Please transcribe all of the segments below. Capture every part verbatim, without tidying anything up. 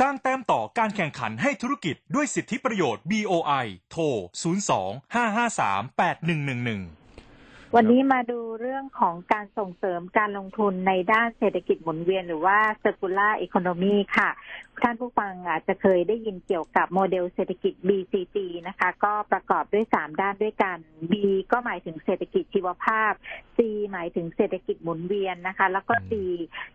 สร้างแต้มต่อการแข่งขันให้ธุรกิจด้วยสิทธิประโยชน์ บี โอ ไอ โทร ศูนย์ สอง ห้า ห้า สาม แปด หนึ่ง หนึ่ง หนึ่งวันนี้มาดูเรื่องของการส่งเสริมการลงทุนในด้านเศรษฐกิจหมุนเวียนหรือว่า Circular Economy ค่ะท่านผู้ฟังอาจจะเคยได้ยินเกี่ยวกับโมเดลเศรษฐกิจ บี ซี จี นะคะก็ประกอบด้วยสามด้านด้วยกัน B ก็หมายถึงเศรษฐกิจชีวภาพ C หมายถึงเศรษฐกิจหมุนเวียนนะคะแล้วก็ D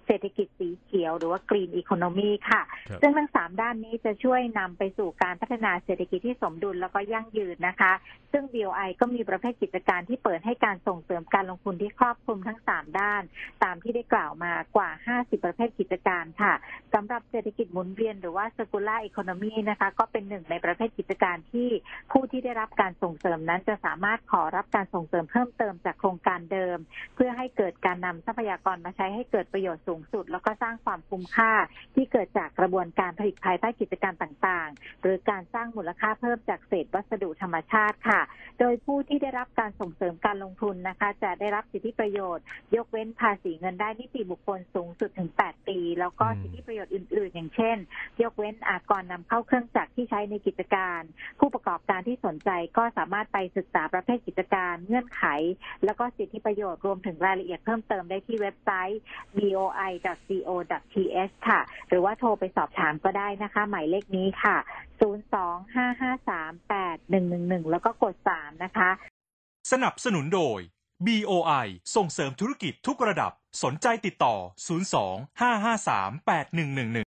เศรษฐกิจสีเขียวหรือว่า Green Economy ค่ะซึ่งทั้งสามด้านนี้จะช่วยนำไปสู่การพัฒนาเศรษฐกิจที่สมดุลแล้วก็ยั่งยืนนะคะซึ่ง บี โอ ไอ ก็มีประเภทกิจการที่เปิดให้การส่งเสริมการลงทุนที่ครอบคลุมทั้งสามด้านตามที่ได้กล่าวมากว่าห้าสิบประเภทกิจการค่ะสำหรับเศรษฐกิจหมุนเวียนหรือว่า Circular Economy นะคะก็เป็นหนึ่งในประเภทกิจการที่ผู้ที่ได้รับการส่งเสริมนั้นจะสามารถขอรับการส่งเสริมเพิ่มเติมจากโครงการเดิมเพื่อให้เกิดการนำทรัพยากรมาใช้ให้เกิดประโยชน์สูงสุดแล้วก็สร้างความคุ้มค่าที่เกิดจากกระบวนการผลิตภายใต้กิจการต่างๆหรือการสร้างมูลค่าเพิ่มจากเศษวัสดุธรรมชาติค่ะโดยผู้ที่ได้รับการส่งเสริมการลงทุนนะคะจะได้รับสิทธิประโยชน์ยกเว้นภาษีเงินได้นิติบุคคลสูงสุดถึงแปดปีแล้วก็สิทธิประโยชน์อื่นๆอย่างเช่นยกเว้นอากรนำเข้าเครื่องจักรที่ใช้ในกิจการผู้ประกอบการที่สนใจก็สามารถไปศึกษาประเภทกิจการเงื่อนไขแล้วก็สิทธิประโยชน์รวมถึงรายละเอียดเพิ่มเติมได้ที่เว็บไซต์ บี โอ ไอ ดอท ซี โอ ดอท ที เอช ค่ะหรือว่าโทรไปสอบถามก็ได้นะคะหมายเลขนี้ค่ะศูนย์ สอง ห้า ห้า สาม แปด หนึ่ง หนึ่ง หนึ่งแล้วก็กดสามนะคะสนับสนุนโดย บี โอ ไอ ส่งเสริมธุรกิจทุกระดับสนใจติดต่อ ศูนย์ สอง ห้า ห้า สาม แปด หนึ่ง หนึ่ง หนึ่ง